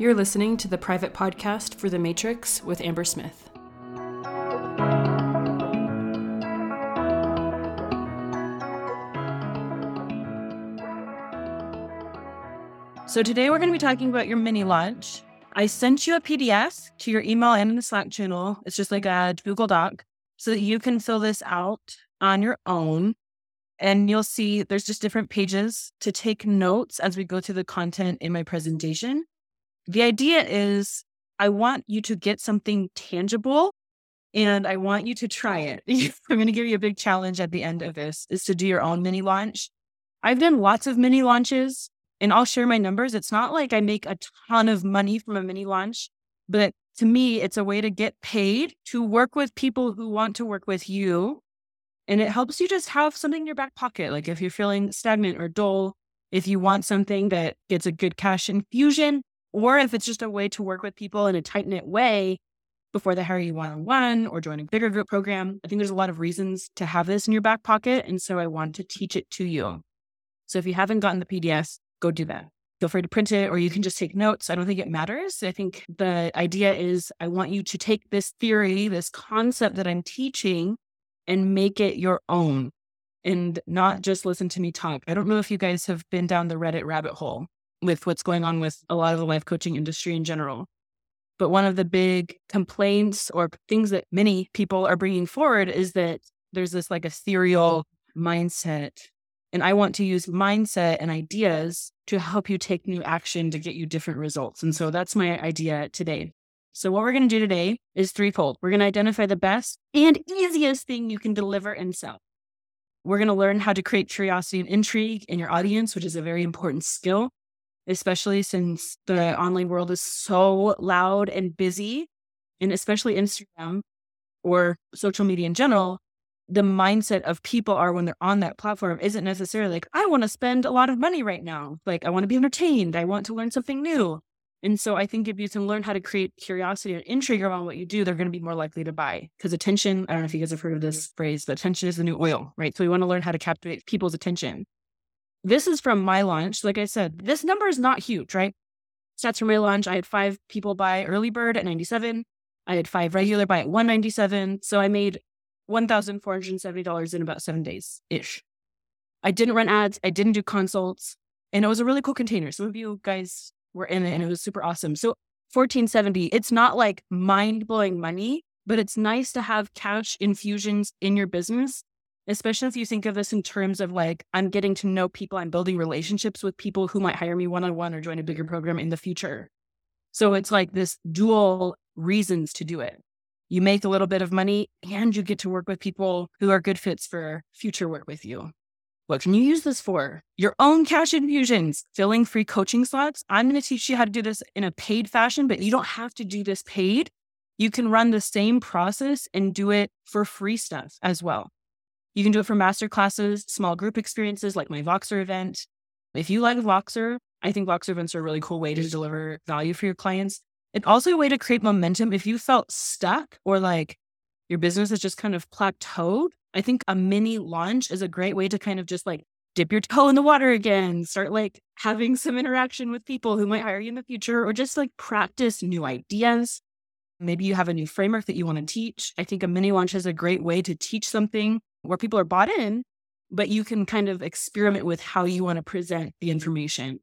You're listening to The Private Podcast for The Matrix with Amber Smith. So today we're going to be talking about your mini launch. I sent you a PDF to your email and in the Slack channel. It's just like a Google Doc so that you can fill this out on your own. And you'll see there's just different pages to take notes as we go through the content in my presentation. The idea is I want you to get something tangible and I want you to try it. I'm going to give you a big challenge at the end of this is to do your own mini launch. I've done lots of mini launches. And I'll share my numbers. It's not like I make a ton of money from a mini launch, but to me, it's a way to get paid to work with people who want to work with you. And it helps you just have something in your back pocket. Like if you're feeling stagnant or dull, if you want something that gets a good cash infusion, or if it's just a way to work with people in a tight-knit way before they hire you one-on-one or join a bigger group program. I think there's a lot of reasons to have this in your back pocket. And so I want to teach it to you. So if you haven't gotten the PDF, go do that. Feel free to print it, or you can just take notes. I don't think it matters. I think the idea is I want you to take this theory, this concept that I'm teaching, and make it your own and not just listen to me talk. I don't know if you guys have been down the Reddit rabbit hole with what's going on with a lot of the life coaching industry in general. But one of the big complaints or things that many people are bringing forward is that there's this like ethereal mindset. And I want to use mindset and ideas to help you take new action to get you different results. And so that's my idea today. So what we're going to do today is threefold. We're going to identify the best and easiest thing you can deliver and sell. We're going to learn how to create curiosity and intrigue in your audience, which is a very important skill, especially since the online world is so loud and busy, and especially Instagram or social media in general. The mindset of people are when they're on that platform isn't necessarily like, I want to spend a lot of money right now. Like, I want to be entertained. I want to learn something new. And so I think if you can learn how to create curiosity and intrigue around what you do, they're going to be more likely to buy. Because attention, I don't know if you guys have heard of this phrase, but attention is the new oil, right? So we want to learn how to captivate people's attention. This is from my launch. Like I said, this number is not huge, right? Stats from my launch, I had 5 people buy early bird at $97. I had 5 regular buy at $197. So I made $1,470 in about 7 days-ish. I didn't run ads. I didn't do consults. And it was a really cool container. Some of you guys were in it and it was super awesome. So $1,470, it's not like mind-blowing money, but it's nice to have cash infusions in your business, especially if you think of this in terms of like, I'm getting to know people, I'm building relationships with people who might hire me one-on-one or join a bigger program in the future. So it's like this dual reasons to do it. You make a little bit of money and you get to work with people who are good fits for future work with you. What can you use this for? Your own cash infusions, filling free coaching slots. I'm going to teach you how to do this in a paid fashion, but you don't have to do this paid. You can run the same process and do it for free stuff as well. You can do it for masterclasses, small group experiences like my Voxer event. If you like Voxer, I think Voxer events are a really cool way to deliver value for your clients. It's also a way to create momentum. If you felt stuck or like your business is just kind of plateaued, I think a mini launch is a great way to kind of just like dip your toe in the water again, start like having some interaction with people who might hire you in the future, or just like practice new ideas. Maybe you have a new framework that you want to teach. I think a mini launch is a great way to teach something where people are bought in, but you can kind of experiment with how you want to present the information.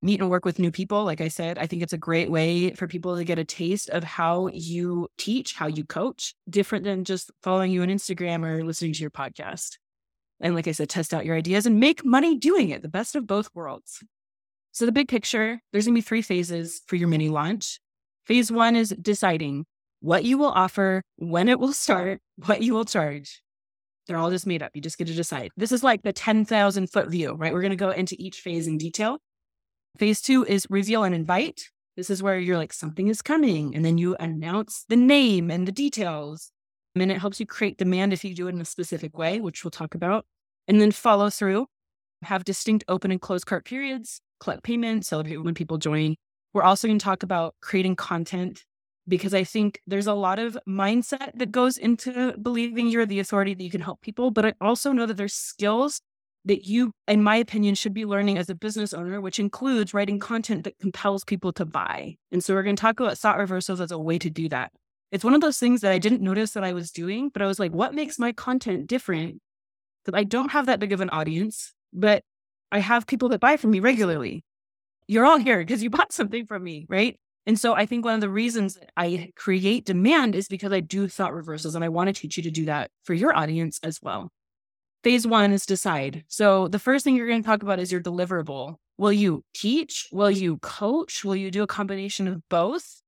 Meet and work with new people. Like I said, I think it's a great way for people to get a taste of how you teach, how you coach, different than just following you on Instagram or listening to your podcast. And like I said, test out your ideas and make money doing it. The best of both worlds. So the big picture, there's going to be 3 phases for your mini launch. Phase 1 is deciding what you will offer, when it will start, what you will charge. They're all just made up. You just get to decide. This is like the 10,000 foot view, right? We're going to go into each phase in detail. Phase 2 is reveal and invite. This is where you're like, something is coming. And then you announce the name and the details. And then it helps you create demand if you do it in a specific way, which we'll talk about. And then follow through. Have distinct open and close cart periods. Collect payment. Celebrate when people join. We're also going to talk about creating content. Because I think there's a lot of mindset that goes into believing you're the authority that you can help people. But I also know that there's skills that you, in my opinion, should be learning as a business owner, which includes writing content that compels people to buy. And so we're going to talk about thought reversals as a way to do that. It's one of those things that I didn't notice that I was doing, but I was like, what makes my content different? Because I don't have that big of an audience, but I have people that buy from me regularly. You're all here because you bought something from me, right? And so I think one of the reasons I create demand is because I do thought reversals, and I want to teach you to do that for your audience as well. Phase one is decide. So the first thing you're going to talk about is your deliverable. Will you teach? Will you coach? Will you do a combination of both?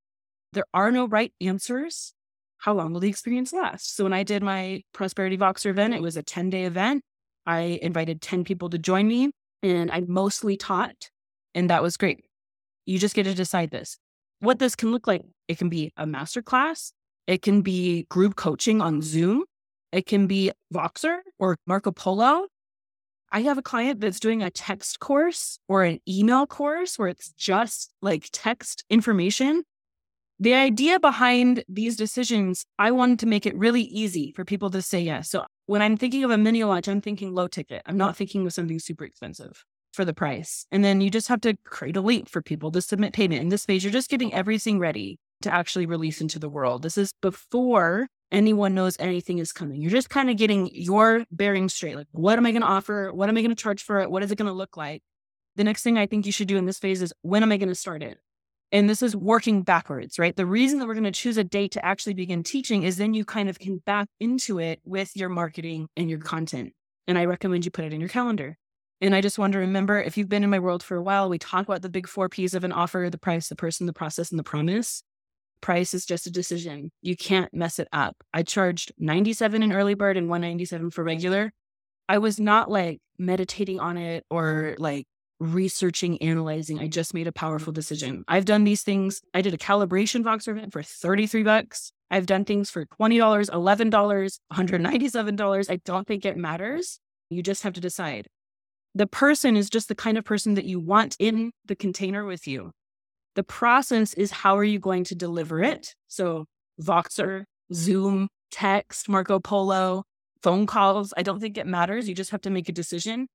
There are no right answers. How long will the experience last? So when I did my Prosperity Boxer event, it was a 10-day event. I invited 10 people to join me, and I mostly taught, and that was great. You just get to decide this. What this can look like, it can be a masterclass. It can be group coaching on Zoom. It can be Voxer or Marco Polo. I have a client that's doing a text course or an email course where it's just like text information. The idea behind these decisions, I wanted to make it really easy for people to say yes. So when I'm thinking of a mini launch, I'm thinking low ticket. I'm not thinking of something super expensive for the price. And then you just have to create a link for people to submit payment. In this phase, you're just getting everything ready to actually release into the world. This is before anyone knows anything is coming. You're just kind of getting your bearings straight. Like, what am I going to offer? What am I going to charge for it? What is it going to look like? The next thing I think you should do in this phase is, when am I going to start it? And this is working backwards, right? The reason that we're going to choose a date to actually begin teaching is then you kind of can back into it with your marketing and your content. And I recommend you put it in your calendar. And I just want to remember, if you've been in my world for a while, we talk about the big 4 Ps of an offer: the price, the person, the process, and the promise. Price is just a decision. You can't mess it up. I charged $97 in early bird and $197 for regular. I was not like meditating on it or like researching, analyzing. I just made a powerful decision. I've done these things. I did a calibration Voxer event for $33. I've done things for $20, $11, $197. I don't think it matters. You just have to decide. The person is just the kind of person that you want in the container with you. The process is, how are you going to deliver it? So Voxer, Zoom, text, Marco Polo, phone calls. I don't think it matters. You just have to make a decision.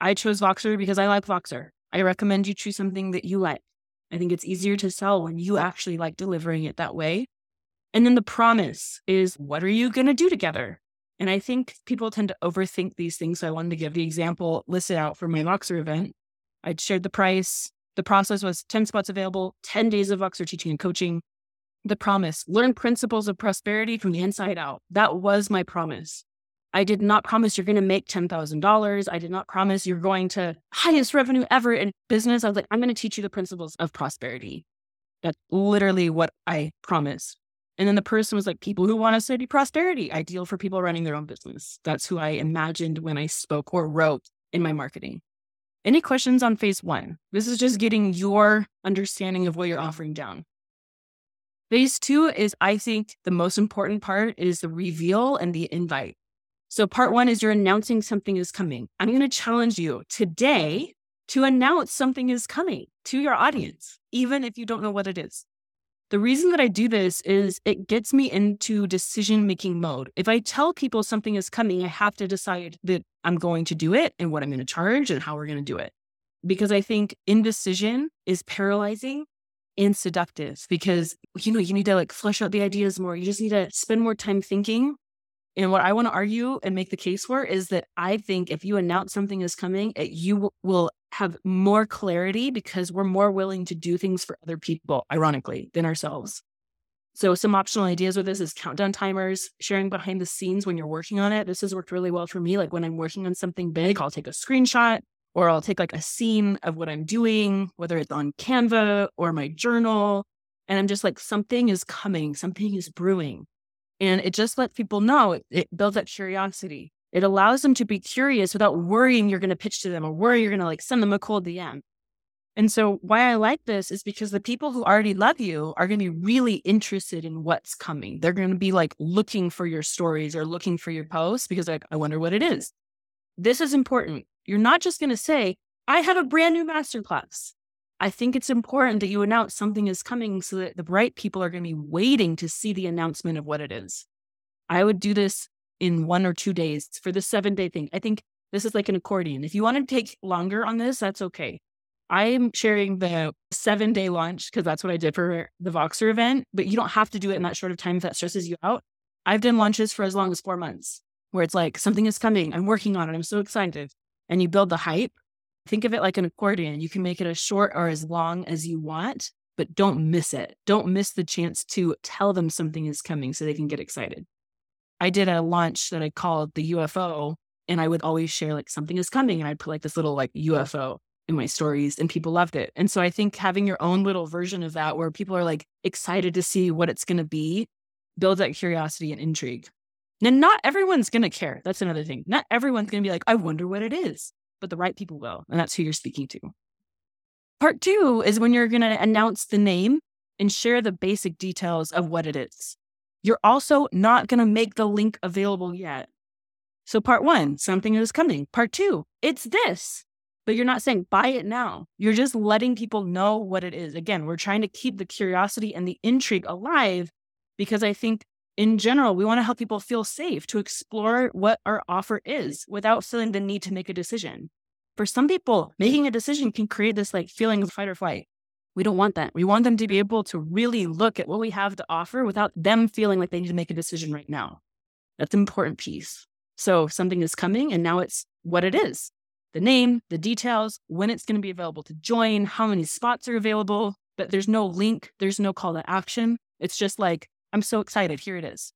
I chose Voxer because I like Voxer. I recommend you choose something that you like. I think it's easier to sell when you actually like delivering it that way. And then the promise is, what are you going to do together? And I think people tend to overthink these things. So I wanted to give the example listed out for my Voxer event. I shared the price. The process was 10 spots available, 10 days of Voxer teaching and coaching. The promise: learn principles of prosperity from the inside out. That was my promise. I did not promise you're going to make $10,000. I did not promise you're going to highest revenue ever in business. I was like, I'm going to teach you the principles of prosperity. That's literally what I promised. And then the person was like, people who want to study prosperity, ideal for people running their own business. That's who I imagined when I spoke or wrote in my marketing. Any questions on phase one? This is just getting your understanding of what you're offering down. Phase two is, I think, the most important part is the reveal and the invite. So part one is you're announcing something is coming. I'm going to challenge you today to announce something is coming to your audience, even if you don't know what it is. The reason that I do this is it gets me into decision-making mode. If I tell people something is coming, I have to decide that I'm going to do it and what I'm going to charge and how we're going to do it. Because I think indecision is paralyzing and seductive, because, you know, you need to like flesh out the ideas more. You just need to spend more time thinking. And what I want to argue and make the case for is that I think if you announce something is coming, you will have more clarity, because we're more willing to do things for other people, ironically, than ourselves. So some optional ideas with this is countdown timers, sharing behind the scenes when you're working on it. This has worked really well for me. Like when I'm working on something big, I'll take a screenshot, or I'll take like a scene of what I'm doing, whether it's on Canva or my journal. And I'm just like, something is coming, something is brewing. And it just lets people know, it builds up curiosity. It allows them to be curious without worrying you're going to pitch to them or worry you're going to like send them a cold DM. And so why I like this is because the people who already love you are going to be really interested in what's coming. They're going to be like looking for your stories or looking for your posts, because like, I wonder what it is. This is important. You're not just going to say, I have a brand new masterclass. I think it's important that you announce something is coming so that the right people are going to be waiting to see the announcement of what it is. I would do this in 1 or 2 days for the 7-day thing. I think This is like an accordion. If you want to take longer on this, that's okay. I'm sharing the 7-day launch because that's what I did for the Voxer event, but you don't have to do it in that short of time if that stresses you out. I've done launches for as long as 4 months where it's like something is coming, I'm working on it, I'm so excited. And you build the hype. Think of it like an accordion. You can make it as short or as long as you want, but don't miss it. Don't miss the chance to tell them something is coming so they can get excited. I did a launch that I called the UFO, and I would always share like something is coming, and I'd put like this little like UFO in my stories, and people loved it. And so I think having your own little version of that where people are like excited to see what it's going to be builds that curiosity and intrigue. And not everyone's going to care. That's another thing. Not everyone's going to be like, I wonder what it is, but the right people will. And that's who you're speaking to. Part 2 is when you're going to announce the name and share the basic details of what it is. You're also not going to make the link available yet. So part 1, something is coming. Part 2, it's this, but you're not saying buy it now. You're just letting people know what it is. Again, we're trying to keep the curiosity and the intrigue alive because I think in general, we want to help people feel safe to explore what our offer is without feeling the need to make a decision. For some people, making a decision can create this like feeling of fight or flight. We don't want that. We want them to be able to really look at what we have to offer without them feeling like they need to make a decision right now. That's an important piece. So something is coming, and now it's what it is. The name, the details, when it's going to be available to join, how many spots are available, but there's no link. There's no call to action. It's just like, I'm so excited. Here it is.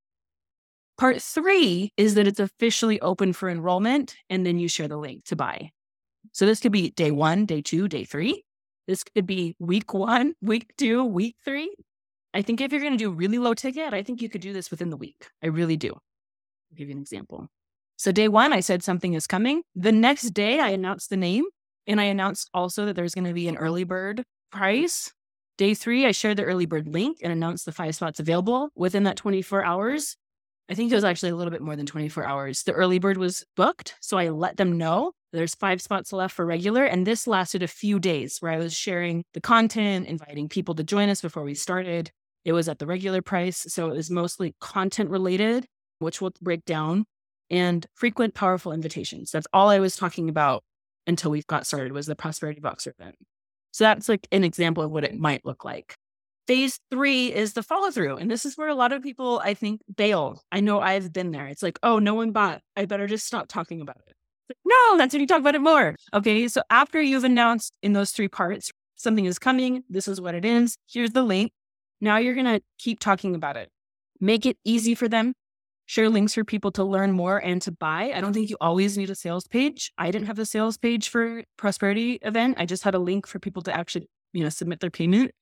Part 3 is that it's officially open for enrollment, and then you share the link to buy. So this could be day 1, day 2, day 3. This could be week 1, week 2, week 3. I think if you're going to do really low ticket, I think you could do this within the week. I really do. I'll give you an example. So day 1, I said something is coming. The next day, I announced the name, and I announced also that there's going to be an early bird price. Day 3, I shared the early bird link and announced the 5 spots available within that 24 hours. I think it was actually a little bit more than 24 hours. The early bird was booked, so I let them know there's 5 spots left for regular, and this lasted a few days where I was sharing the content, inviting people to join us before we started. It was at the regular price, so it was mostly content related, which we'll break down, and frequent, powerful invitations. That's all I was talking about until we got started was the Prosperity Boxer event. So that's like an example of what it might look like. Phase 3 is the follow through. And this is where a lot of people, I think, bail. I know I've been there. It's like, oh, no one bought. I better just stop talking about it. It's like, no, that's when you talk about it more. Okay. So after you've announced in those 3 parts, something is coming. This is what it is. Here's the link. Now you're going to keep talking about it. Make it easy for them. Share links for people to learn more and to buy. I don't think you always need a sales page. I didn't have a sales page for Prosperity event. I just had a link for people to actually, submit their payment.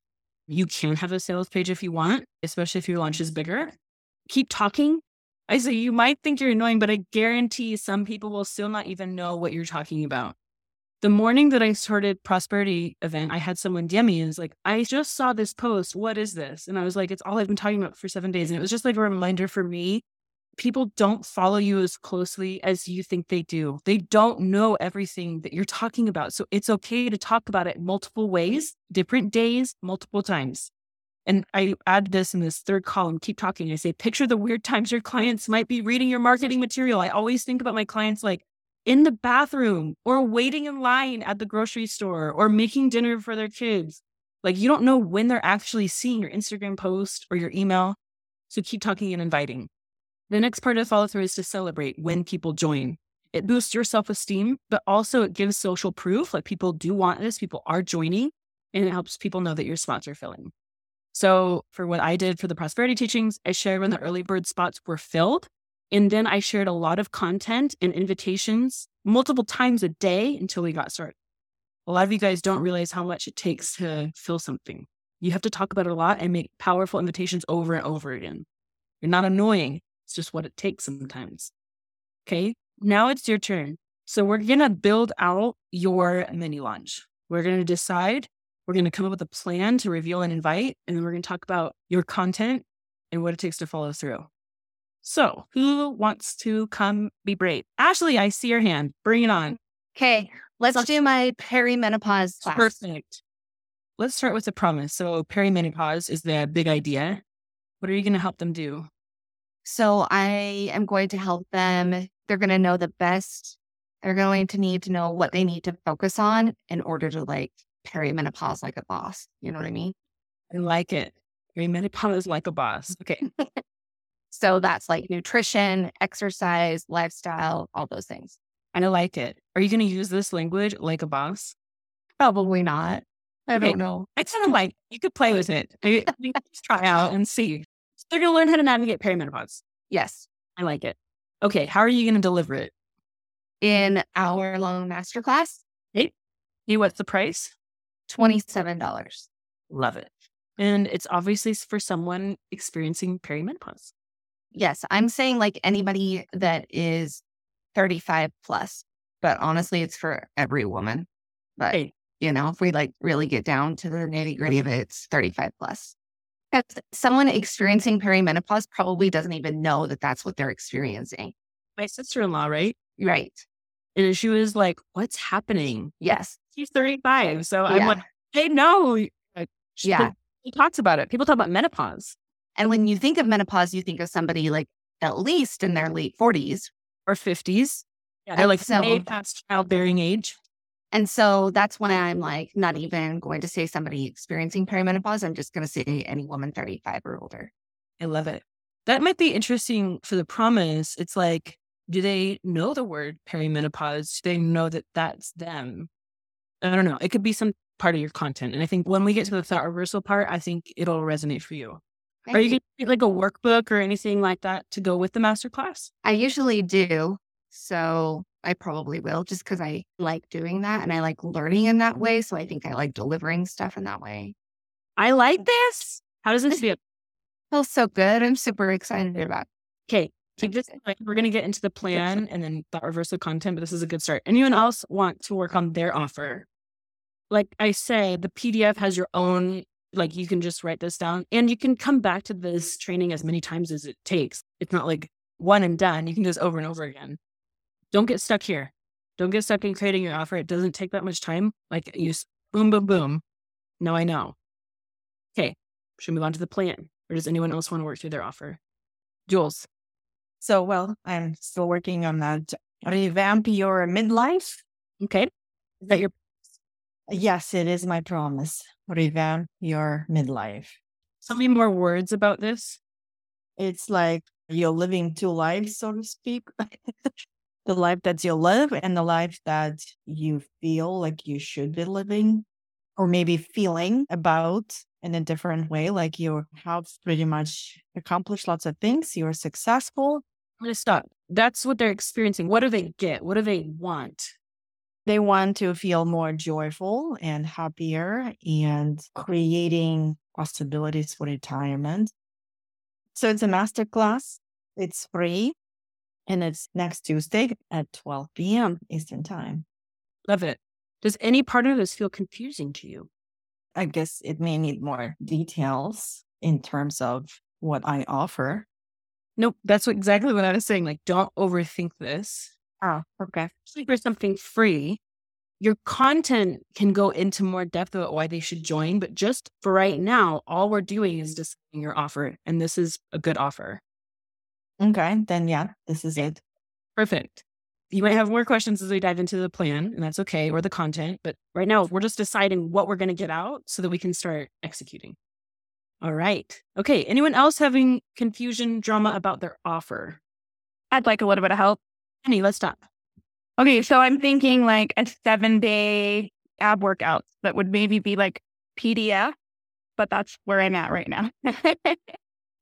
You can have a sales page if you want, especially if your launch is bigger. Keep talking. I say you might think you're annoying, but I guarantee some people will still not even know what you're talking about. The morning that I started Prosperity event, I had someone DM me and was like, I just saw this post. What is this? And I was like, it's all I've been talking about for 7 days. And it was just like a reminder for me. People don't follow you as closely as you think they do. They don't know everything that you're talking about. So it's okay to talk about it multiple ways, different days, multiple times. And I add this in this 3rd column, keep talking. I say, picture the weird times your clients might be reading your marketing material. I always think about my clients like in the bathroom or waiting in line at the grocery store or making dinner for their kids. Like you don't know when they're actually seeing your Instagram post or your email. So keep talking and inviting. The next part of follow through is to celebrate when people join. It boosts your self-esteem, but also it gives social proof. Like people do want this, people are joining, and it helps people know that your spots are filling. So for what I did for the Prosperity teachings, I shared when the early bird spots were filled. And then I shared a lot of content and invitations multiple times a day until we got started. A lot of you guys don't realize how much it takes to fill something. You have to talk about it a lot and make powerful invitations over and over again. You're not annoying. It's just what it takes sometimes. Okay, now it's your turn. So we're going to build out your mini launch. We're going to decide, we're going to come up with a plan to reveal and invite, and then we're going to talk about your content and what it takes to follow through. So who wants to come be brave? Ashley, I see your hand. Bring it on. Okay, let's do my perimenopause class. Perfect. Let's start with the promise. So perimenopause is the big idea. What are you going to help them do? So I am going to help them. They're going to know the best They're going to need to know what they need to focus on in order to like perimenopause like a boss. You know what I mean? I like it. Perimenopause like a boss. Okay. So that's like nutrition, exercise, lifestyle, all those things. And I like it. Are you going to use this language like a boss? Probably not. I don't know. I kind of like, you could play with it. Just try out and see. So they're going to learn how to navigate perimenopause. Yes. I like it. Okay. How are you going to deliver it? In hour-long masterclass. Hey, what's the price? $27. Love it. And it's obviously for someone experiencing perimenopause. Yes. I'm saying like anybody that is 35 plus, but honestly, it's for every woman. But, you know, if we like really get down to the nitty gritty of it, it's 35 plus. That's, someone experiencing perimenopause probably doesn't even know that that's what they're experiencing. My sister-in-law, right? Right. And she was like, what's happening? Yes. She's 35. So I'm like, they know. He talks about it. People talk about menopause. And when you think of menopause, you think of somebody like at least in their late 40s. Or 50s. Yeah, they're like way past childbearing age. And so that's when I'm like not even going to say somebody experiencing perimenopause. I'm just going to say any woman 35 or older. I love it. That might be interesting for the promise. It's like, do they know the word perimenopause? Do they know that that's them? I don't know. It could be some part of your content. And I think when we get to the thought reversal part, I think it'll resonate for you. Are you going to create like a workbook or anything like that to go with the masterclass? I usually do. So I probably will, just because I like doing that and I like learning in that way. So I think I like delivering stuff in that way. I like this. How does this feel? It feels so good. I'm super excited about it. Okay. Keep this in mind. We're going to get into the plan and then thought reversal content, but this is a good start. Anyone else want to work on their offer? Like I say, the PDF has your own, like you can just write this down and you can come back to this training as many times as it takes. It's not like one and done. You can do this over and over again. Don't get stuck here. Don't get stuck in creating your offer. It doesn't take that much time. Like you boom, boom, boom. Now I know. Okay. Should we move on to the plan? Or does anyone else want to work through their offer? Jules. I'm still working on that. Revamp your midlife. Okay. Is that your? Yes, it is my promise. Revamp your midlife. So many more words about this. It's like you're living two lives, so to speak. The life that you live and the life that you feel like you should be living, or maybe feeling about in a different way. Like you have pretty much accomplished lots of things. You're successful. I'm going to stop. That's what they're experiencing. What do they get? What do they want? They want to feel more joyful and happier and creating possibilities for retirement. So it's a masterclass. It's free. And it's next Tuesday at 12 p.m. Eastern time. Love it. Does any part of this feel confusing to you? I guess it may need more details in terms of what I offer. Nope. That's exactly what I was saying. Like, don't overthink this. Oh, okay. For something free, your content can go into more depth about why they should join. But just for right now, all we're doing is discussing your offer. And this is a good offer. Okay. Then, this is it. Perfect. You might have more questions as we dive into the plan, and that's okay, or the content. But right now, we're just deciding what we're going to get out so that we can start executing. All right. Okay. Anyone else having confusion, drama about their offer? I'd like a little bit of help. Annie, let's stop. Okay. So I'm thinking like a 7-day ab workout that would maybe be like PDF, but that's where I'm at right now.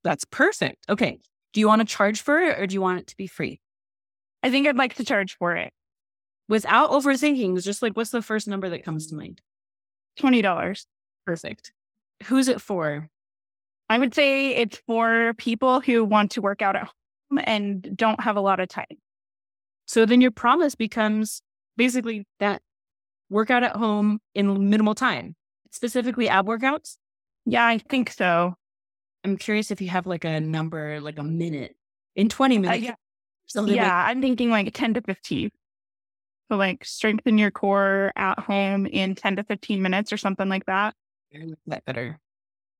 That's perfect. Okay. Do you want to charge for it or do you want it to be free? I think I'd like to charge for it. Without overthinking, it's just like, what's the first number that comes to mind? $20. Perfect. Who's it for? I would say it's for people who want to work out at home and don't have a lot of time. So then your promise becomes basically that workout at home in minimal time, specifically ab workouts. Yeah, I think so. I'm curious if you have like a number, like a minute in 20 minutes. I'm thinking like 10 to 15. So like strengthen your core at home in 10 to 15 minutes or something like that. I like that better.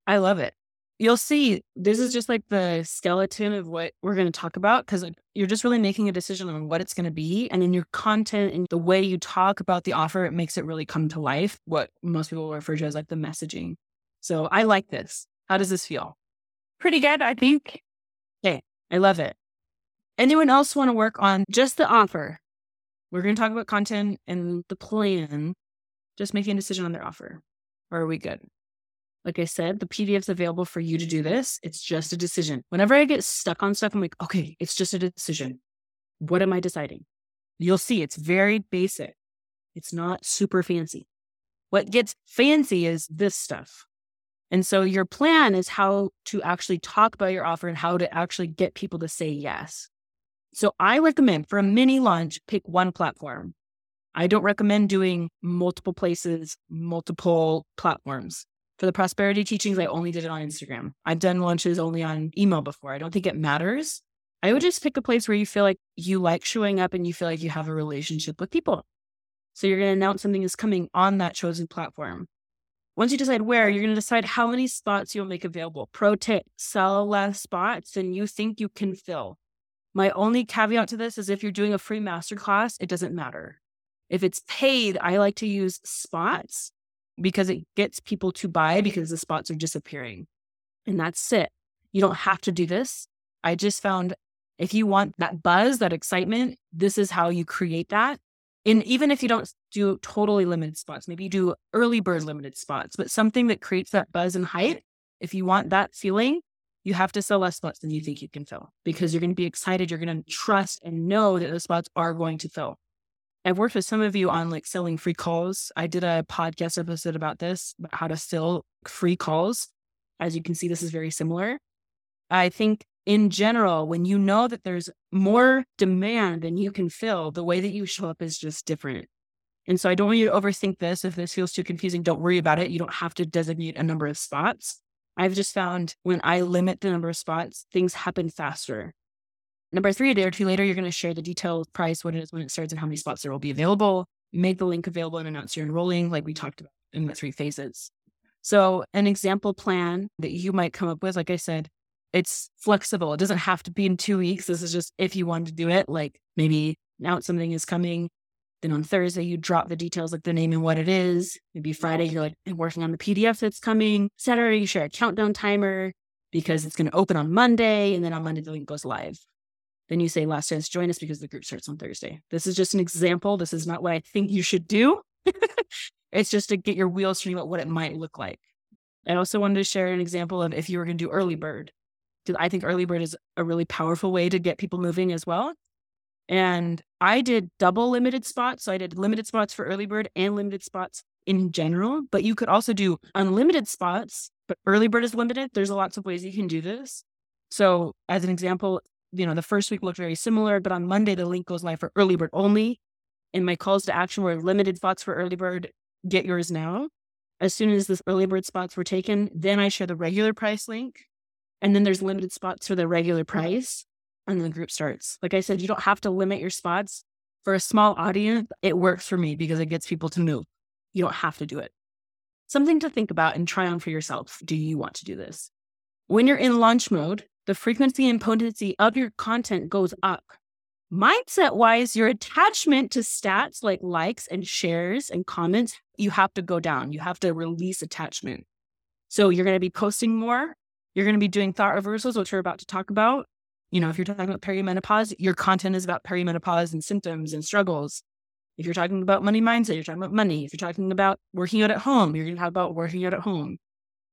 I love it. you'll see this is just like the skeleton of what we're going to talk about, because you're just really making a decision on what it's going to be. And in your content and the way you talk about the offer, it makes it really come to life, what most people refer to as like the messaging. So I like this. How does this feel? Pretty good, I think. Okay, I love it. Anyone else want to work on just the offer? We're going to talk about content and the plan, just making a decision on their offer. Or are we good? Like I said, the PDF's available for you to do this. It's just a decision. Whenever I get stuck on stuff, I'm like, okay, it's just a decision. What am I deciding? You'll see it's very basic. It's not super fancy. What gets fancy is this stuff. And so your plan is how to actually talk about your offer and how to actually get people to say yes. So I recommend for a mini launch, pick one platform. I don't recommend doing multiple places, multiple platforms. For the prosperity teachings, I only did it on Instagram. I've done launches only on email before. I don't think it matters. I would just pick a place where you feel like you like showing up and you feel like you have a relationship with people. So you're going to announce something is coming on that chosen platform. Once you decide where, you're going to decide how many spots you'll make available. Pro tip, sell less spots than you think you can fill. My only caveat to this is if you're doing a free masterclass, it doesn't matter. If it's paid, I like to use spots because it gets people to buy because the spots are disappearing. And that's it. You don't have to do this. I just found if you want that buzz, that excitement, this is how you create that. And even if you don't do totally limited spots, maybe you do early bird limited spots, but something that creates that buzz and hype, if you want that feeling, you have to sell less spots than you think you can fill because you're going to be excited. You're going to trust and know that those spots are going to fill. I've worked with some of you on like selling free calls. I did a podcast episode about this, about how to sell free calls. As you can see, this is very similar. I think in general, when you know that there's more demand than you can fill, the way that you show up is just different. And so I don't want you to overthink this. If this feels too confusing, don't worry about it. You don't have to designate a number of spots. I've just found when I limit the number of spots, things happen faster. Number 3, a day or two later, you're going to share the details, price, what it is, when it starts, and how many spots there will be available. Make the link available and announce you're enrolling, like we talked about in the 3 phases. So an example plan that you might come up with, like I said, it's flexible. It doesn't have to be in 2 weeks. This is just if you want to do it, like maybe announce something is coming. Then on Thursday, you drop the details like the name and what it is. Maybe Friday, you're like, I'm working on the PDF that's coming. Saturday, you share a countdown timer because it's going to open on Monday. And then on Monday, the link goes live. Then you say last chance, join us because the group starts on Thursday. This is just an example. This is not what I think you should do. It's just to get your wheels turning about what it might look like. I also wanted to share an example of if you were going to do early bird, because I think early bird is a really powerful way to get people moving as well. And I did double limited spots. So I did limited spots for early bird and limited spots in general, but you could also do unlimited spots, but early bird is limited. There's lots of ways you can do this. So as an example, you know, the first week looked very similar, but on Monday, the link goes live for early bird only. And my calls to action were limited spots for early bird, get yours now. As soon as this early bird spots were taken, then I share the regular price link. And then there's limited spots for the regular price. And then the group starts. Like I said, you don't have to limit your spots. For a small audience, it works for me because it gets people to move. You don't have to do it. Something to think about and try on for yourself. Do you want to do this? When you're in launch mode, the frequency and potency of your content goes up. Mindset-wise, your attachment to stats like likes and shares and comments, you have to go down. You have to release attachment. So you're going to be posting more. You're going to be doing thought reversals, which we're about to talk about. You know, if you're talking about perimenopause, your content is about perimenopause and symptoms and struggles. If you're talking about money mindset, you're talking about money. If you're talking about working out at home, you're going to talk about working out at home.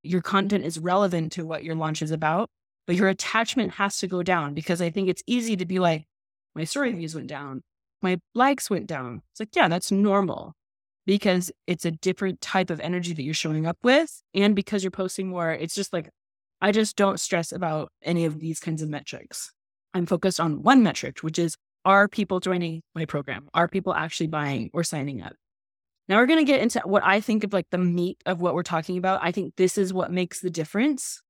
Your content is relevant to what your launch is about, but your attachment has to go down because I think it's easy to be like, my story views went down, my likes went down. It's like, yeah, that's normal because it's a different type of energy that you're showing up with. And because you're posting more, it's just like, I just don't stress about any of these kinds of metrics. I'm focused on one metric, which is, are people joining my program? Are people actually buying or signing up? Now we're going to get into what I think of like the meat of what we're talking about. I think this is what makes the difference.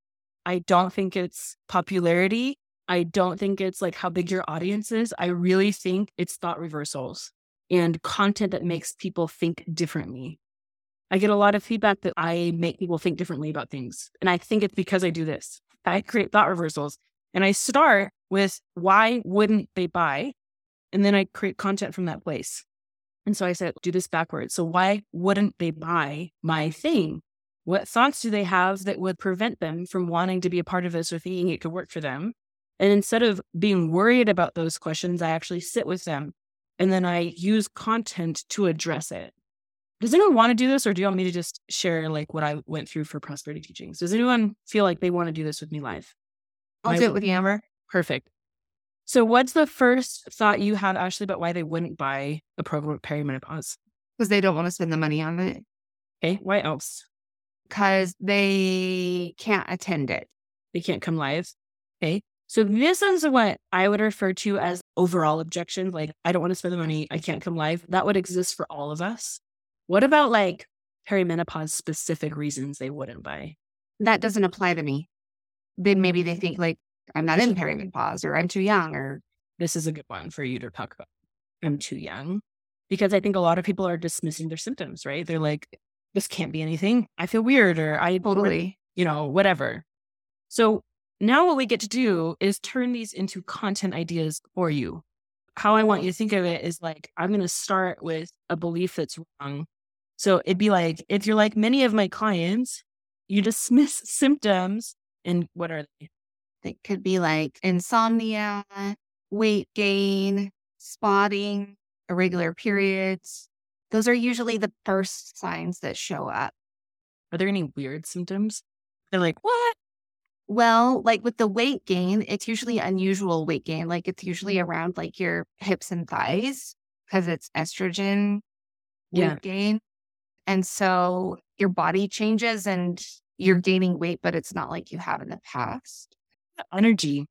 I don't think it's popularity. I don't think it's like how big your audience is. I really think it's thought reversals and content that makes people think differently. I get a lot of feedback that I make people think differently about things. And I think it's because I do this. I create thought reversals. And I start with, why wouldn't they buy? And then I create content from that place. And so I said, do this backwards. So why wouldn't they buy my thing? What thoughts do they have that would prevent them from wanting to be a part of this or thinking it could work for them? And instead of being worried about those questions, I actually sit with them. And then I use content to address it. Does anyone want to do this, or do you want me to just share like what I went through for prosperity teachings? Does anyone feel like they want to do this with me live? I'll do it with you, Amber. Perfect. So what's the first thought you had, Ashley, about why they wouldn't buy a program at perimenopause? Because they don't want to spend the money on it. Okay. Why else? Because they can't attend it. They can't come live. Okay. So this is what I would refer to as overall objections. Like, I don't want to spend the money. I can't come live. That would exist for all of us. What about like perimenopause specific reasons they wouldn't buy? That doesn't apply to me. Then maybe they think like, I'm not in perimenopause, or I'm too young, or this is a good one for you to talk about. I'm too young. Because I think a lot of people are dismissing their symptoms, right? They're like, this can't be anything. I feel weird, or I totally, you know, whatever. So now what we get to do is turn these into content ideas for you. How I want you to think of it is like, I'm going to start with a belief that's wrong. So it'd be like, if you're like many of my clients, you dismiss symptoms. And what are they? It could be like insomnia, weight gain, spotting, irregular periods. Those are usually the first signs that show up. Are there any weird symptoms? They're like, what? Well, like with the weight gain, it's usually unusual weight gain. Like it's usually around like your hips and thighs because it's estrogen weight gain. And so your body changes and you're gaining weight, but it's not like you have in the past. Energy.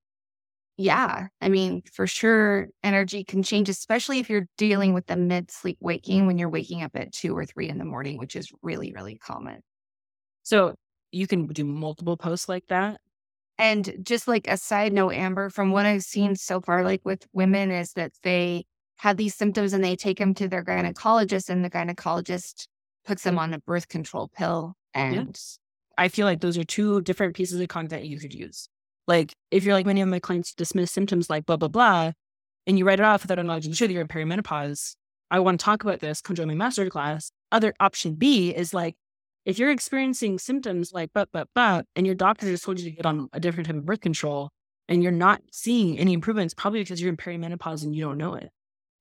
Yeah. I mean, for sure, energy can change, especially if you're dealing with the mid-sleep waking when you're waking up at 2 or 3 in the morning, which is really, really common. So you can do multiple posts like that. And just like a side note, Amber, from what I've seen so far, like with women, is that they have these symptoms and they take them to their gynecologist, and the gynecologist puts them on a birth control pill. And I feel like those are two different pieces of content you could use. Like if you're like many of my clients dismiss symptoms like blah, blah, blah, and you write it off without acknowledging that you're in perimenopause, I want to talk about this, come join my masterclass. Other option B is like, if you're experiencing symptoms like but, and your doctor just told you to get on a different type of birth control and you're not seeing any improvements, probably because you're in perimenopause and you don't know it.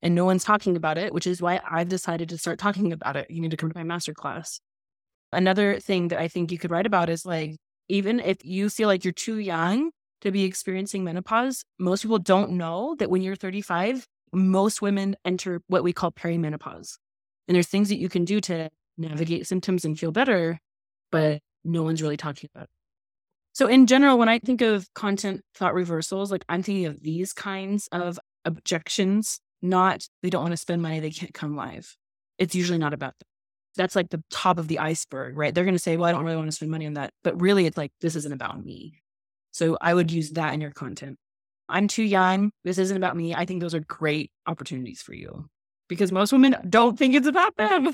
And no one's talking about it, which is why I've decided to start talking about it. You need to come to my masterclass. Another thing that I think you could write about is like, even if you feel like you're too young to be experiencing menopause, most people don't know that when you're 35, most women enter what we call perimenopause. And there's things that you can do to navigate symptoms and feel better, but no one's really talking about it. So in general, when I think of content thought reversals, like I'm thinking of these kinds of objections, not they don't want to spend money, they can't come live. It's usually not about that. That's like the top of the iceberg, right? They're going to say, well, I don't really want to spend money on that. But really, it's like, this isn't about me. So I would use that in your content. I'm too young. This isn't about me. I think those are great opportunities for you because most women don't think it's about them.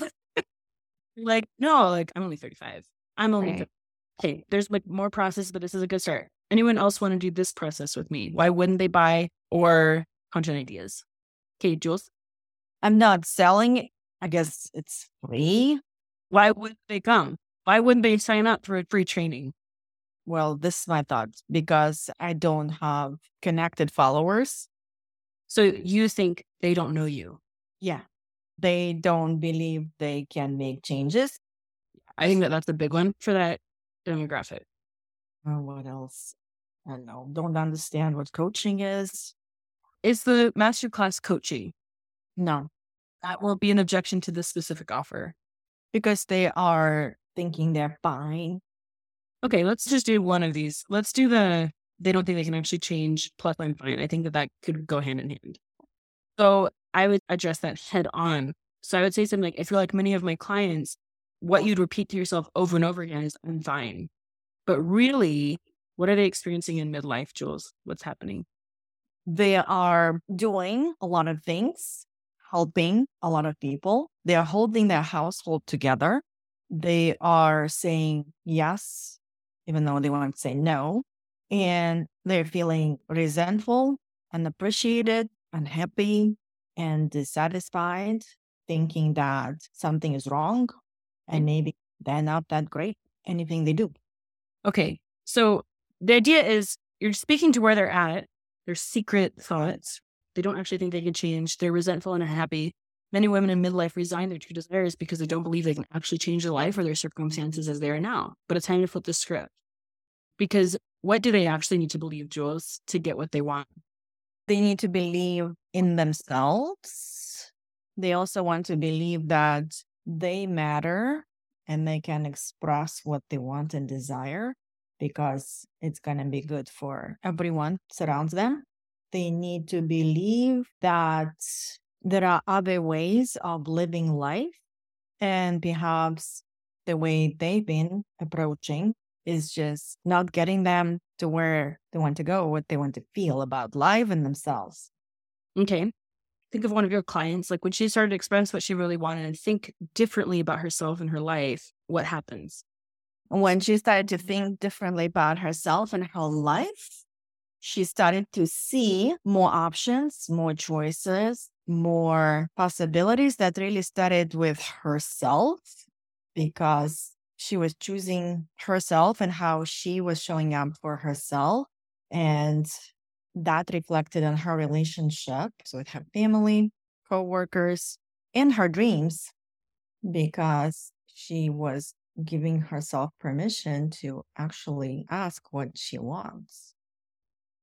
Like, no, like I'm only 35. I'm only, right. Okay, there's like more process, but this is a good start. Anyone else want to do this process with me? Why wouldn't they buy or content ideas? Okay, Jules. I'm not selling. I guess it's free. Why wouldn't they come? Why wouldn't they sign up for a free training? Well, this is my thought, because I don't have connected followers. So you think they don't know you? Yeah. They don't believe they can make changes. I think that that's a big one for that demographic. Oh, what else? I don't know. Don't understand what coaching is. Is the masterclass coaching? No. That will be an objection to this specific offer because they are thinking they're buying. Okay, let's just do one of these. Let's do they don't think they can actually change plus I'm fine. I think that could go hand in hand. So I would address that head on. So I would say something like, if you're like many of my clients, what you'd repeat to yourself over and over again is I'm fine. But really, what are they experiencing in midlife, Jules? What's happening? They are doing a lot of things, helping a lot of people. They are holding their household together. They are saying yes, even though they want to say no. And they're feeling resentful, unappreciated, unhappy, and dissatisfied, thinking that something is wrong and maybe they're not that great, anything they do. Okay. So the idea is you're speaking to where they're at, their secret thoughts. They don't actually think they can change. They're resentful and unhappy. Many women in midlife resign their true desires because they don't believe they can actually change their life or their circumstances as they are now. But it's time to flip the script. Because what do they actually need to believe, Jules, to get what they want? They need to believe in themselves. They also want to believe that they matter and they can express what they want and desire because it's going to be good for everyone surrounds them. They need to believe that there are other ways of living life, and perhaps the way they've been approaching is just not getting them to where they want to go, what they want to feel about life and themselves. Okay. Think of one of your clients, like when she started to express what she really wanted and think differently about herself and her life, what happens? When she started to think differently about herself and her life, she started to see more options, more choices, more possibilities that really started with herself, because she was choosing herself and how she was showing up for herself. And that reflected on her relationships with her family, coworkers, and her dreams, because she was giving herself permission to actually ask what she wants.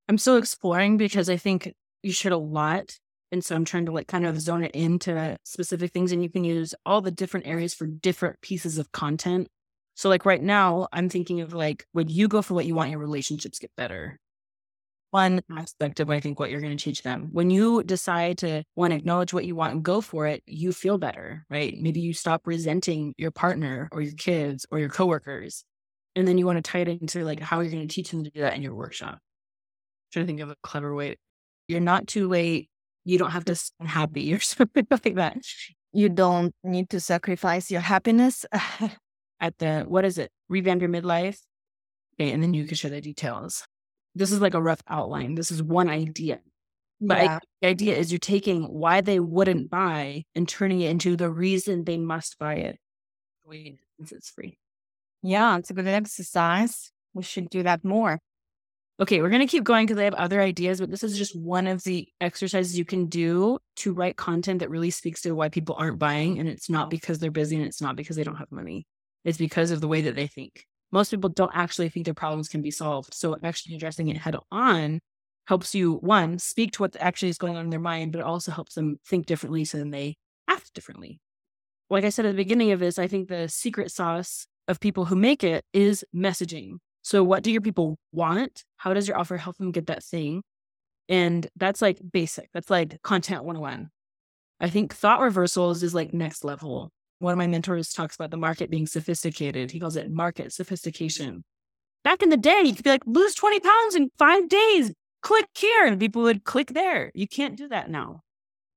I'm still exploring because I think you should a lot. And so I'm trying to like kind of zone it into specific things, and you can use all the different areas for different pieces of content. So like right now, I'm thinking of like, when you go for what you want, your relationships get better. One aspect of, I think, what you're going to teach them. When you decide to want to acknowledge what you want and go for it, you feel better, right? Maybe you stop resenting your partner or your kids or your coworkers. And then you want to tie it into like how you're going to teach them to do that in your workshop. I'm trying to think of a clever way. You're not too late. You don't have to sound happy or something like that. You don't need to sacrifice your happiness. At the, what is it? Revamp Your Midlife. Okay, and then you can share the details. This is like a rough outline. This is one idea. But yeah. The idea is you're taking why they wouldn't buy and turning it into the reason they must buy it. Wait, since it's free. Yeah, it's a good exercise. We should do that more. Okay, we're going to keep going because I have other ideas, but this is just one of the exercises you can do to write content that really speaks to why people aren't buying. And it's not because they're busy, and it's not because they don't have money. It's because of the way that they think. Most people don't actually think their problems can be solved. So actually addressing it head on helps you, one, speak to what actually is going on in their mind, but it also helps them think differently so then they act differently. Like I said at the beginning of this, I think the secret sauce of people who make it is messaging. So what do your people want? How does your offer help them get that thing? And that's like basic. That's like content 101. I think thought reversals is like next level. One of my mentors talks about the market being sophisticated. He calls it market sophistication. Back in the day, you could be like, lose 20 pounds in 5 days. Click here. And people would click there. You can't do that now.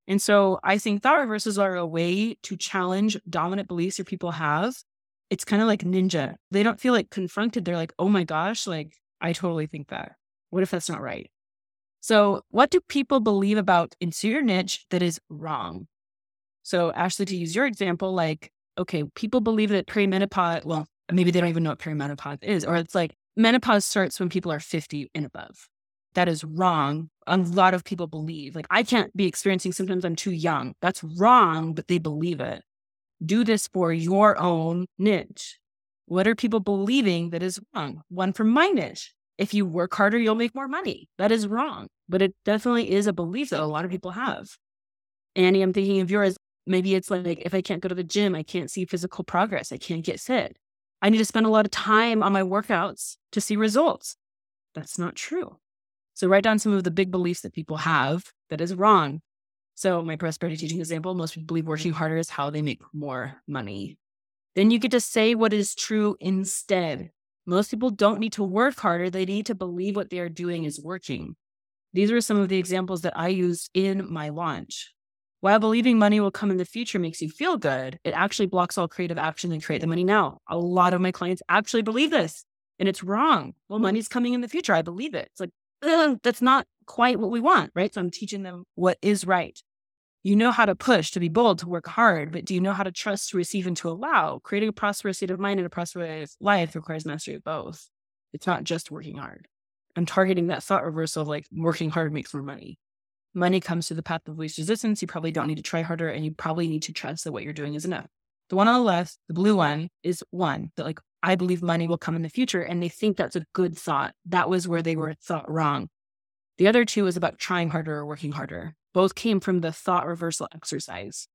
And so I think thought reversals are a way to challenge dominant beliefs your people have. It's kind of like ninja. They don't feel like confronted. They're like, oh my gosh, like I totally think that. What if that's not right? So what do people believe about into your niche that is wrong? So Ashley, to use your example, like, okay, people believe that perimenopause, well, maybe they don't even know what perimenopause is, or it's like menopause starts when people are 50 and above. That is wrong. A lot of people believe, like, I can't be experiencing symptoms. I'm too young. That's wrong, but they believe it. Do this for your own niche. What are people believing that is wrong? One from my niche. If you work harder, you'll make more money. That is wrong. But it definitely is a belief that a lot of people have. Annie, I'm thinking of yours. Maybe it's like, if I can't go to the gym, I can't see physical progress. I can't get fit. I need to spend a lot of time on my workouts to see results. That's not true. So write down some of the big beliefs that people have that is wrong. So my prosperity teaching example, most people believe working harder is how they make more money. Then you get to say what is true instead. Most people don't need to work harder. They need to believe what they are doing is working. These were some of the examples that I used in my launch. While believing money will come in the future makes you feel good, it actually blocks all creative action and create the money now. A lot of my clients actually believe this, and it's wrong. Well, money's coming in the future. I believe it. It's like, that's not quite what we want, right? So I'm teaching them what is right. You know how to push, to be bold, to work hard, but do you know how to trust, to receive, and to allow? Creating a prosperous state of mind and a prosperous life requires mastery of both. It's not just working hard. I'm targeting that thought reversal of like working hard makes more money. Money comes through the path of least resistance. You probably don't need to try harder, and you probably need to trust that what you're doing is enough. The one on the left, the blue one, is one that like, I believe money will come in the future, and they think that's a good thought. That was where they were thought wrong. The other two is about trying harder or working harder. Both came from the thought reversal exercise.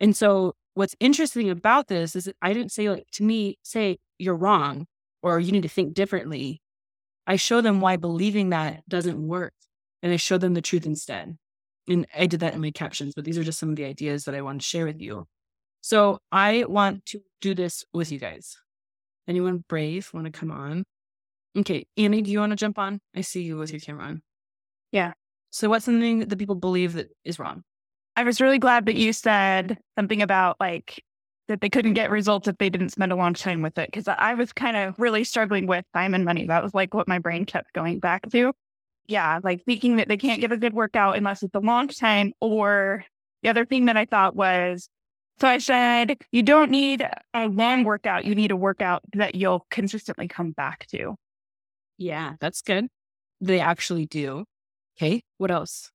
And so what's interesting about this is that I didn't say, like, to me, say you're wrong or you need to think differently. I show them why believing that doesn't work. And I show them the truth instead. And I did that in my captions, but these are just some of the ideas that I want to share with you. So I want to do this with you guys. Anyone brave want to come on? Okay. Annie, do you want to jump on? I see you with your camera on. Yeah. So what's something that people believe that is wrong? I was really glad that you said something about like that they couldn't get results if they didn't spend a long time with it. Because I was kind of really struggling with time and money. That was like what my brain kept going back to. Yeah, like thinking that they can't get a good workout unless it's a long time. Or the other thing that I thought was, so I said, you don't need a long workout. You need a workout that you'll consistently come back to. Yeah, that's good. They actually do. Okay, what else?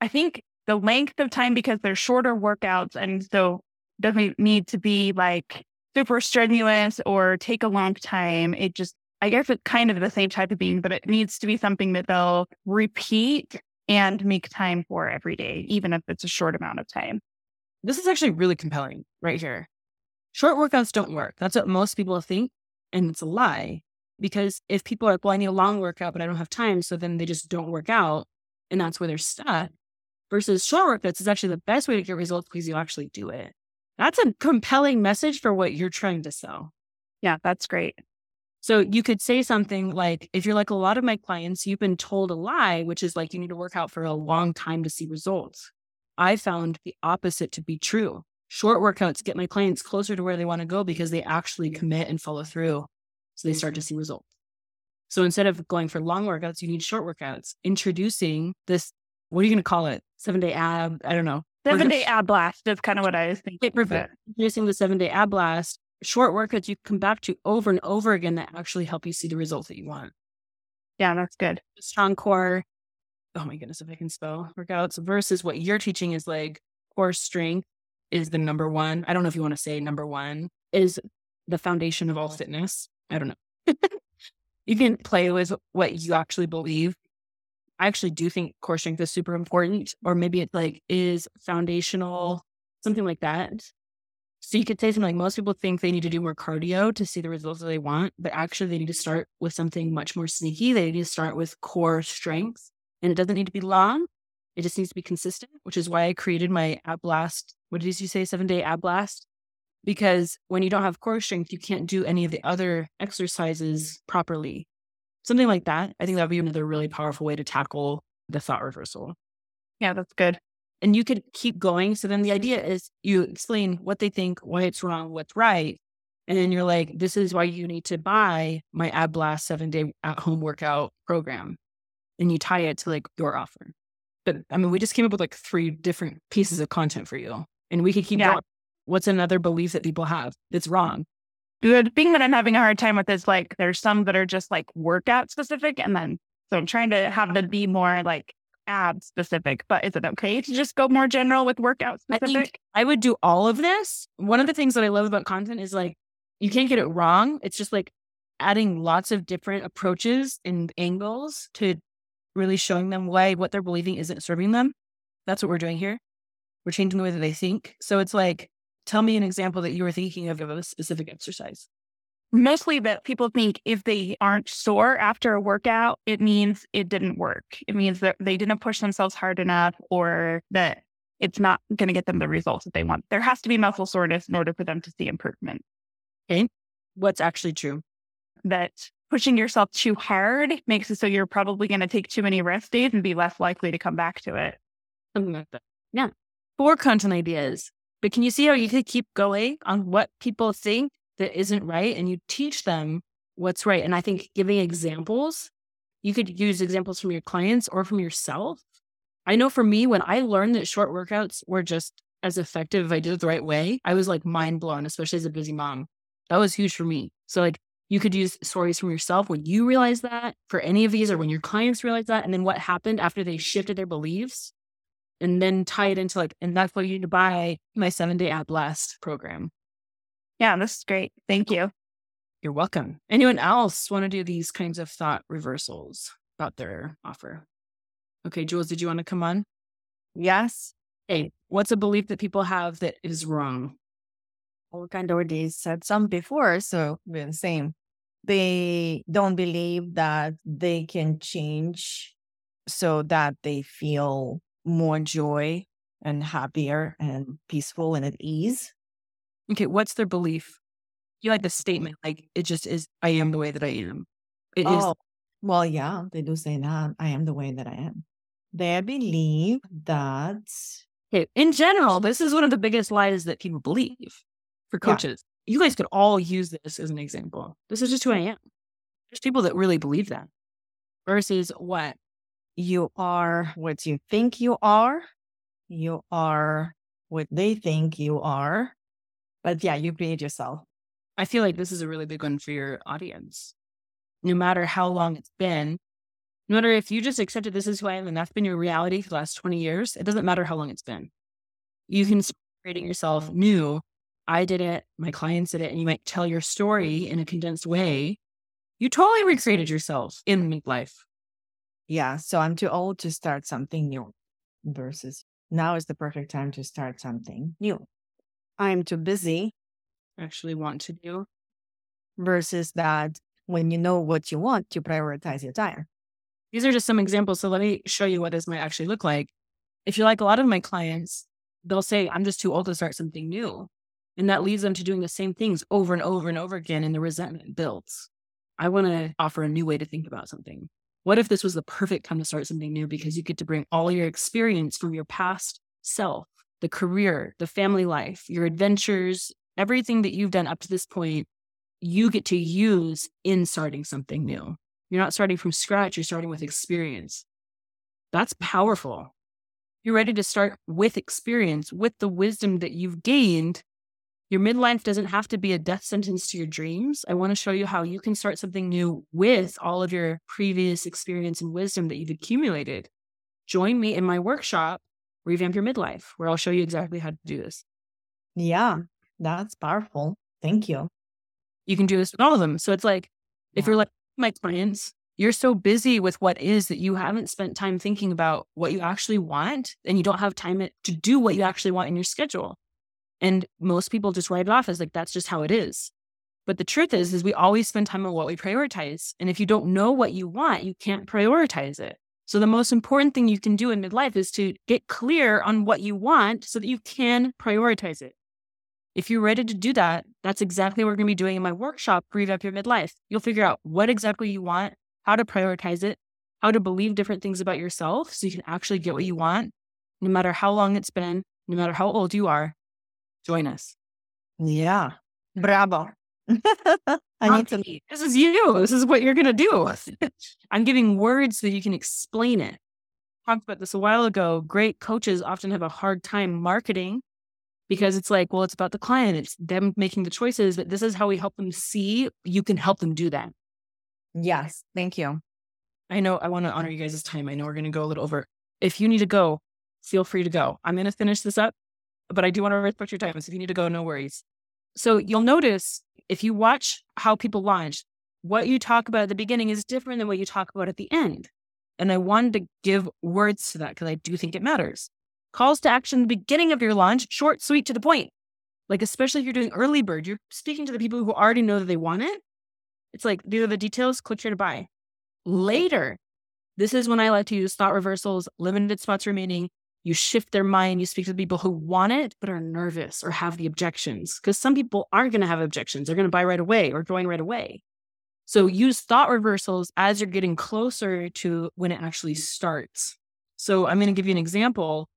I think the length of time, because they're shorter workouts and so doesn't need to be like super strenuous or take a long time. It just, I guess it's kind of the same type of thing, but it needs to be something that they'll repeat and make time for every day, even if it's a short amount of time. This is actually really compelling right here. Short workouts don't work. That's what most people think. And it's a lie. Because if people are like, well, I need a long workout, but I don't have time. So then they just don't work out. And that's where they're stuck. Versus short workouts is actually the best way to get results because you actually do it. That's a compelling message for what you're trying to sell. Yeah, that's great. So you could say something like, if you're like a lot of my clients, you've been told a lie, which is like, you need to work out for a long time to see results. I found the opposite to be true. Short workouts get my clients closer to where they want to go because they actually commit and follow through. So they start to see results. So instead of going for long workouts, you need short workouts. Introducing this, what are you going to call it? 7-day ab, I don't know. 7-day ab blast. That's kind of what I was thinking. Introducing the 7-day ab blast, short workouts you come back to over and over again that actually help you see the results that you want. Yeah, that's good. Strong core. Oh my goodness, if I can spell workouts versus what you're teaching is like core strength is the number one. I don't know if you want to say number one is the foundation of all fitness. I don't know. You can play with what you actually believe. I actually do think core strength is super important, or maybe it's like is foundational, something like that. So you could say something like most people think they need to do more cardio to see the results that they want, but actually they need to start with something much more sneaky. They need to start with core strength, and it doesn't need to be long. It just needs to be consistent, which is why I created my ab blast. What did you say? 7-day ab blast. Because when you don't have core strength, you can't do any of the other exercises properly. Something like that. I think that would be another really powerful way to tackle the thought reversal. Yeah, that's good. And you could keep going. So then the idea is you explain what they think, why it's wrong, what's right. And then you're like, this is why you need to buy my Ab Blast 7-day at-home workout program. And you tie it to like your offer. But I mean, we just came up with like 3 different pieces of content for you. And we could keep going. What's another belief that people have that's wrong? The thing that I'm having a hard time with is like, there's some that are just like workout specific. And then, so I'm trying to have it be more like ab specific, but is it okay to just go more general with workout specific? I would do all of this. One of the things that I love about content is like, you can't get it wrong. It's just like adding lots of different approaches and angles to really showing them why what they're believing isn't serving them. That's what we're doing here. We're changing the way that they think. So it's like, tell me an example that you were thinking of a specific exercise. Mostly that people think if they aren't sore after a workout, it means it didn't work. It means that they didn't push themselves hard enough or that it's not going to get them the results that they want. There has to be muscle soreness in order for them to see improvement. Okay. What's actually true? That pushing yourself too hard makes it so you're probably going to take too many rest days and be less likely to come back to it. Something like that. Yeah. 4 content ideas. But can you see how you could keep going on what people think that isn't right, and you teach them what's right? And I think giving examples, you could use examples from your clients or from yourself. I know for me, when I learned that short workouts were just as effective if I did it the right way, I was like mind blown, especially as a busy mom. That was huge for me. So like you could use stories from yourself when you realize that for any of these, or when your clients realize that, and then what happened after they shifted their beliefs, and then tie it into like, and that's why you need to buy my 7-day Ad Blast program. Yeah, this is great. Thank you. You're welcome. Anyone else want to do these kinds of thought reversals about their offer? Okay, Jules, did you want to come on? Yes. Hey, what's a belief that people have that is wrong? Well, we kind of already said some before, so we're the same. They don't believe that they can change so that they feel more joy and happier and peaceful and at ease. Okay, what's their belief? You like the statement, like, it just is, I am the way that I am. It is. Well, yeah, they do say that. I am the way that I am. They believe that... Okay, in general, this is one of the biggest lies that people believe for coaches. Yeah. You guys could all use this as an example. This is just who I am. There's people that really believe that. Versus what? You are what you think you are. You are what they think you are. But yeah, you create yourself. I feel like this is a really big one for your audience. No matter how long it's been, no matter if you just accepted this is who I am and that's been your reality for the last 20 years, it doesn't matter how long it's been. You can start creating yourself new. I did it. My clients did it. And you might tell your story in a condensed way. You totally recreated yourself in midlife. Yeah. So I'm too old to start something new versus now is the perfect time to start something new. I'm too busy. Actually want to do. Versus that when you know what you want, you prioritize your time. These are just some examples. So let me show you what this might actually look like. If you're like a lot of my clients, they'll say, I'm just too old to start something new. And that leads them to doing the same things over and over and over again. And the resentment builds. I want to offer a new way to think about something. What if this was the perfect time to start something new? Because you get to bring all your experience from your past self, the career, the family life, your adventures, everything that you've done up to this point, you get to use in starting something new. You're not starting from scratch. You're starting with experience. That's powerful. You're ready to start with experience, with the wisdom that you've gained. Your midlife doesn't have to be a death sentence to your dreams. I want to show you how you can start something new with all of your previous experience and wisdom that you've accumulated. Join me in my workshop, Revamp Your Midlife, where I'll show you exactly how to do this. Yeah, that's powerful. Thank you. You can do this with all of them. So it's like, if you're like my clients, you're so busy with what is that you haven't spent time thinking about what you actually want, and you don't have time to do what you actually want in your schedule. And most people just write it off as like, that's just how it is. But the truth is we always spend time on what we prioritize. And if you don't know what you want, you can't prioritize it. So the most important thing you can do in midlife is to get clear on what you want so that you can prioritize it. If you're ready to do that, that's exactly what we're going to be doing in my workshop, Revamp Your Midlife. You'll figure out what exactly you want, how to prioritize it, how to believe different things about yourself so you can actually get what you want, no matter how long it's been, no matter how old you are. Join us. Yeah. Bravo. I need to. This is you. This is what you're going to do. I'm giving words so you can explain it. Talked about this a while ago. Great coaches often have a hard time marketing. Because it's like, well, it's about the client. It's them making the choices, but this is how we help them see you can help them do that. Yes. Thank you. I know I want to honor you guys' time. I know we're going to go a little over. If you need to go, feel free to go. I'm going to finish this up, but I do want to respect your time. So if you need to go, no worries. So you'll notice if you watch how people launch, what you talk about at the beginning is different than what you talk about at the end. And I wanted to give words to that because I do think it matters. Calls to action, the beginning of your launch, short, sweet, to the point. Like, especially if you're doing early bird, you're speaking to the people who already know that they want it. It's like, these are the details, click here to buy. Later, this is when I like to use thought reversals, limited spots remaining. You shift their mind. You speak to the people who want it, but are nervous or have the objections. Because some people aren't going to have objections. They're going to buy right away or join right away. So use thought reversals as you're getting closer to when it actually starts. So I'm going to give you an example.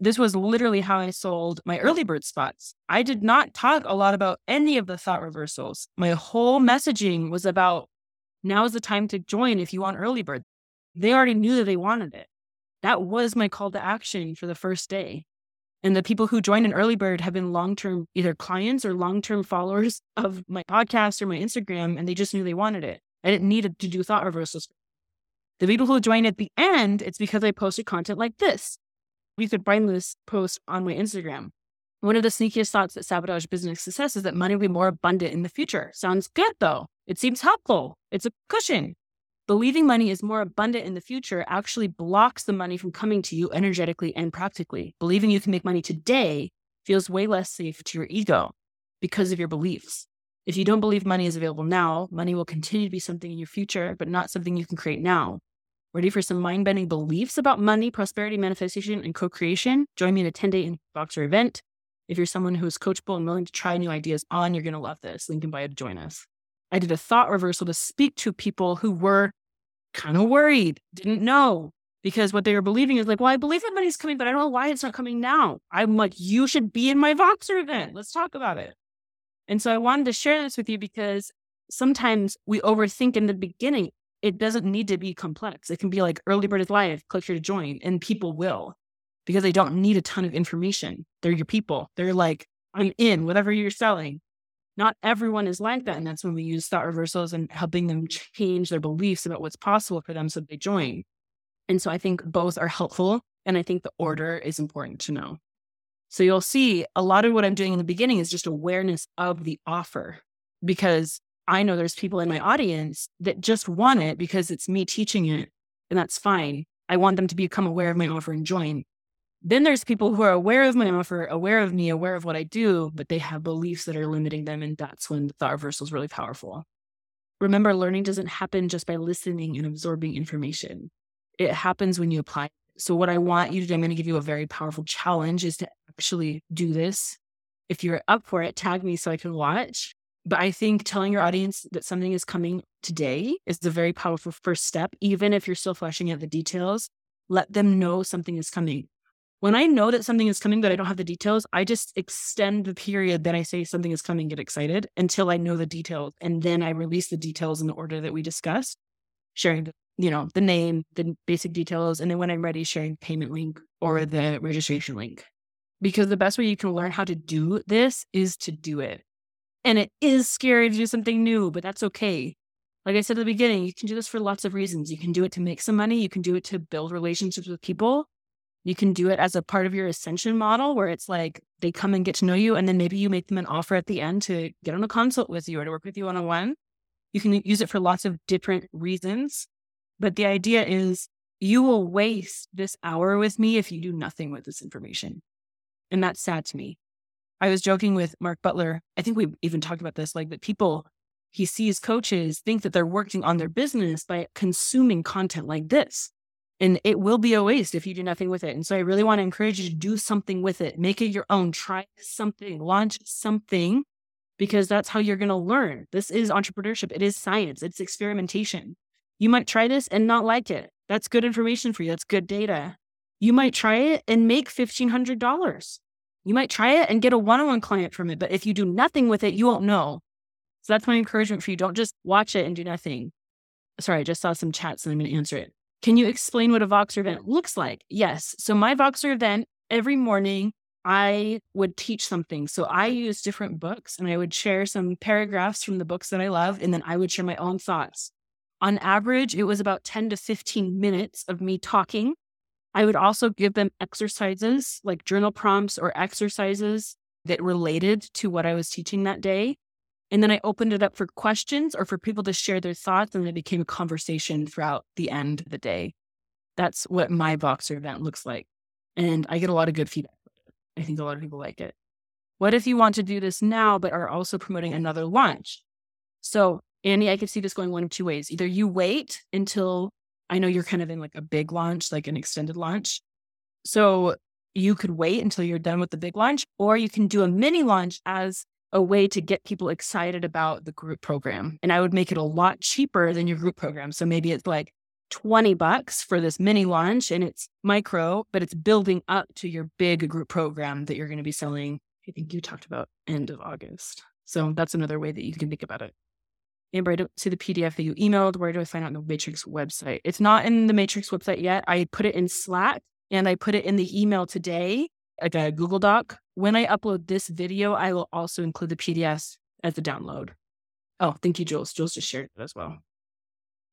This was literally how I sold my early bird spots. I did not talk a lot about any of the thought reversals. My whole messaging was about, now is the time to join if you want early bird. They already knew that they wanted it. That was my call to action for the first day. And the people who joined an early bird have been long-term either clients or long-term followers of my podcast or my Instagram, and they just knew they wanted it. I didn't need to do thought reversals. The people who joined at the end, it's because I posted content like this. You could find this post on my Instagram. One of the sneakiest thoughts that sabotage business success is that money will be more abundant in the future. Sounds good, though. It seems helpful. It's a cushion. Believing money is more abundant in the future actually blocks the money from coming to you energetically and practically. Believing you can make money today feels way less safe to your ego because of your beliefs. If you don't believe money is available now, money will continue to be something in your future, but not something you can create now. Ready for some mind-bending beliefs about money, prosperity, manifestation, and co-creation? Join me in a 10-day Voxer event. If you're someone who is coachable and willing to try new ideas on, you're going to love this. Link in bio to join us. I did a thought reversal to speak to people who were kind of worried, didn't know, because what they were believing is like, well, I believe that money's coming, but I don't know why it's not coming now. I'm like, you should be in my Voxer event. Let's talk about it. And so I wanted to share this with you because sometimes we overthink in the beginning. It doesn't need to be complex. It can be like early bird is live, click here to join, and people will because they don't need a ton of information. They're your people. They're like, I'm in, whatever you're selling. Not everyone is like that. And that's when we use thought reversals and helping them change their beliefs about what's possible for them so they join. And so I think both are helpful. And I think the order is important to know. So you'll see a lot of what I'm doing in the beginning is just awareness of the offer, because I know there's people in my audience that just want it because it's me teaching it, and that's fine. I want them to become aware of my offer and join. Then there's people who are aware of my offer, aware of me, aware of what I do, but they have beliefs that are limiting them, and that's when the thought reversal is really powerful. Remember, learning doesn't happen just by listening and absorbing information. It happens when you apply. So what I want you to do, I'm going to give you a very powerful challenge, is to actually do this. If you're up for it, tag me so I can watch. But I think telling your audience that something is coming today is the very powerful first step. Even if you're still fleshing out the details, let them know something is coming. When I know that something is coming, but I don't have the details, I just extend the period that I say something is coming, get excited, until I know the details. And then I release the details in the order that we discussed, sharing, the name, the basic details. And then when I'm ready, sharing the payment link or the registration link. Because the best way you can learn how to do this is to do it. And it is scary to do something new, but that's okay. Like I said at the beginning, you can do this for lots of reasons. You can do it to make some money. You can do it to build relationships with people. You can do it as a part of your ascension model where it's like they come and get to know you, and then maybe you make them an offer at the end to get on a consult with you or to work with you one-on-one. You can use it for lots of different reasons. But the idea is you will waste this hour with me if you do nothing with this information. And that's sad to me. I was joking with Mark Butler. I think we even talked about this, like that people, he sees coaches think that they're working on their business by consuming content like this. And it will be a waste if you do nothing with it. And so I really want to encourage you to do something with it. Make it your own. Try something. Launch something, because that's how you're going to learn. This is entrepreneurship. It is science. It's experimentation. You might try this and not like it. That's good information for you. That's good data. You might try it and make $1,500. You might try it and get a one-on-one client from it, but if you do nothing with it, you won't know. So that's my encouragement for you. Don't just watch it and do nothing. Sorry, I just saw some chats and I'm going to answer it. Can you explain what a Voxer event looks like? Yes. So my Voxer event, every morning I would teach something. So I use different books and I would share some paragraphs from the books that I love, and then I would share my own thoughts. On average, it was about 10 to 15 minutes of me talking. I would also give them exercises, like journal prompts or exercises that related to what I was teaching that day. And then I opened it up for questions or for people to share their thoughts, and it became a conversation throughout the end of the day. That's what my Voxer event looks like. And I get a lot of good feedback. I think a lot of people like it. What if you want to do this now, but are also promoting another launch? So, Annie, I could see this going one of two ways. Either you wait until I know you're kind of in like a big launch, like an extended launch. So you could wait until you're done with the big launch, or you can do a mini launch as a way to get people excited about the group program. And I would make it a lot cheaper than your group program. So maybe it's like $20 for this mini launch, and it's micro, but it's building up to your big group program that you're going to be selling. I think you talked about end of August. So that's another way that you can think about it. Amber, I don't see the PDF that you emailed. Where do I find out on the Matrix website? It's not in the Matrix website yet. I put it in Slack and I put it in the email today, like a Google Doc. When I upload this video, I will also include the PDF as a download. Oh, thank you, Jules. Jules just shared that as well.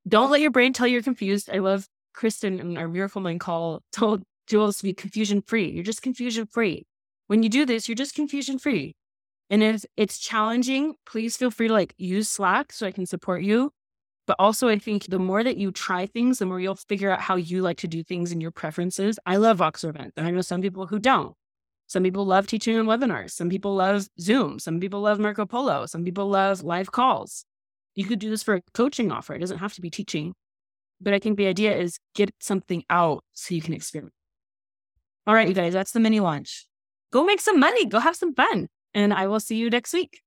Don't let your brain tell you're confused. I love Kristen and our Miracle Mind call told Jules to be confusion free. You're just confusion free. When you do this, you're just confusion free. And if it's challenging, please feel free to use Slack so I can support you. But also, I think the more that you try things, the more you'll figure out how you like to do things and your preferences. I love Voxer events, and I know some people who don't. Some people love teaching on webinars. Some people love Zoom. Some people love Marco Polo. Some people love live calls. You could do this for a coaching offer. It doesn't have to be teaching. But I think the idea is get something out so you can experiment. All right, you guys, that's the mini launch. Go make some money. Go have some fun. And I will see you next week.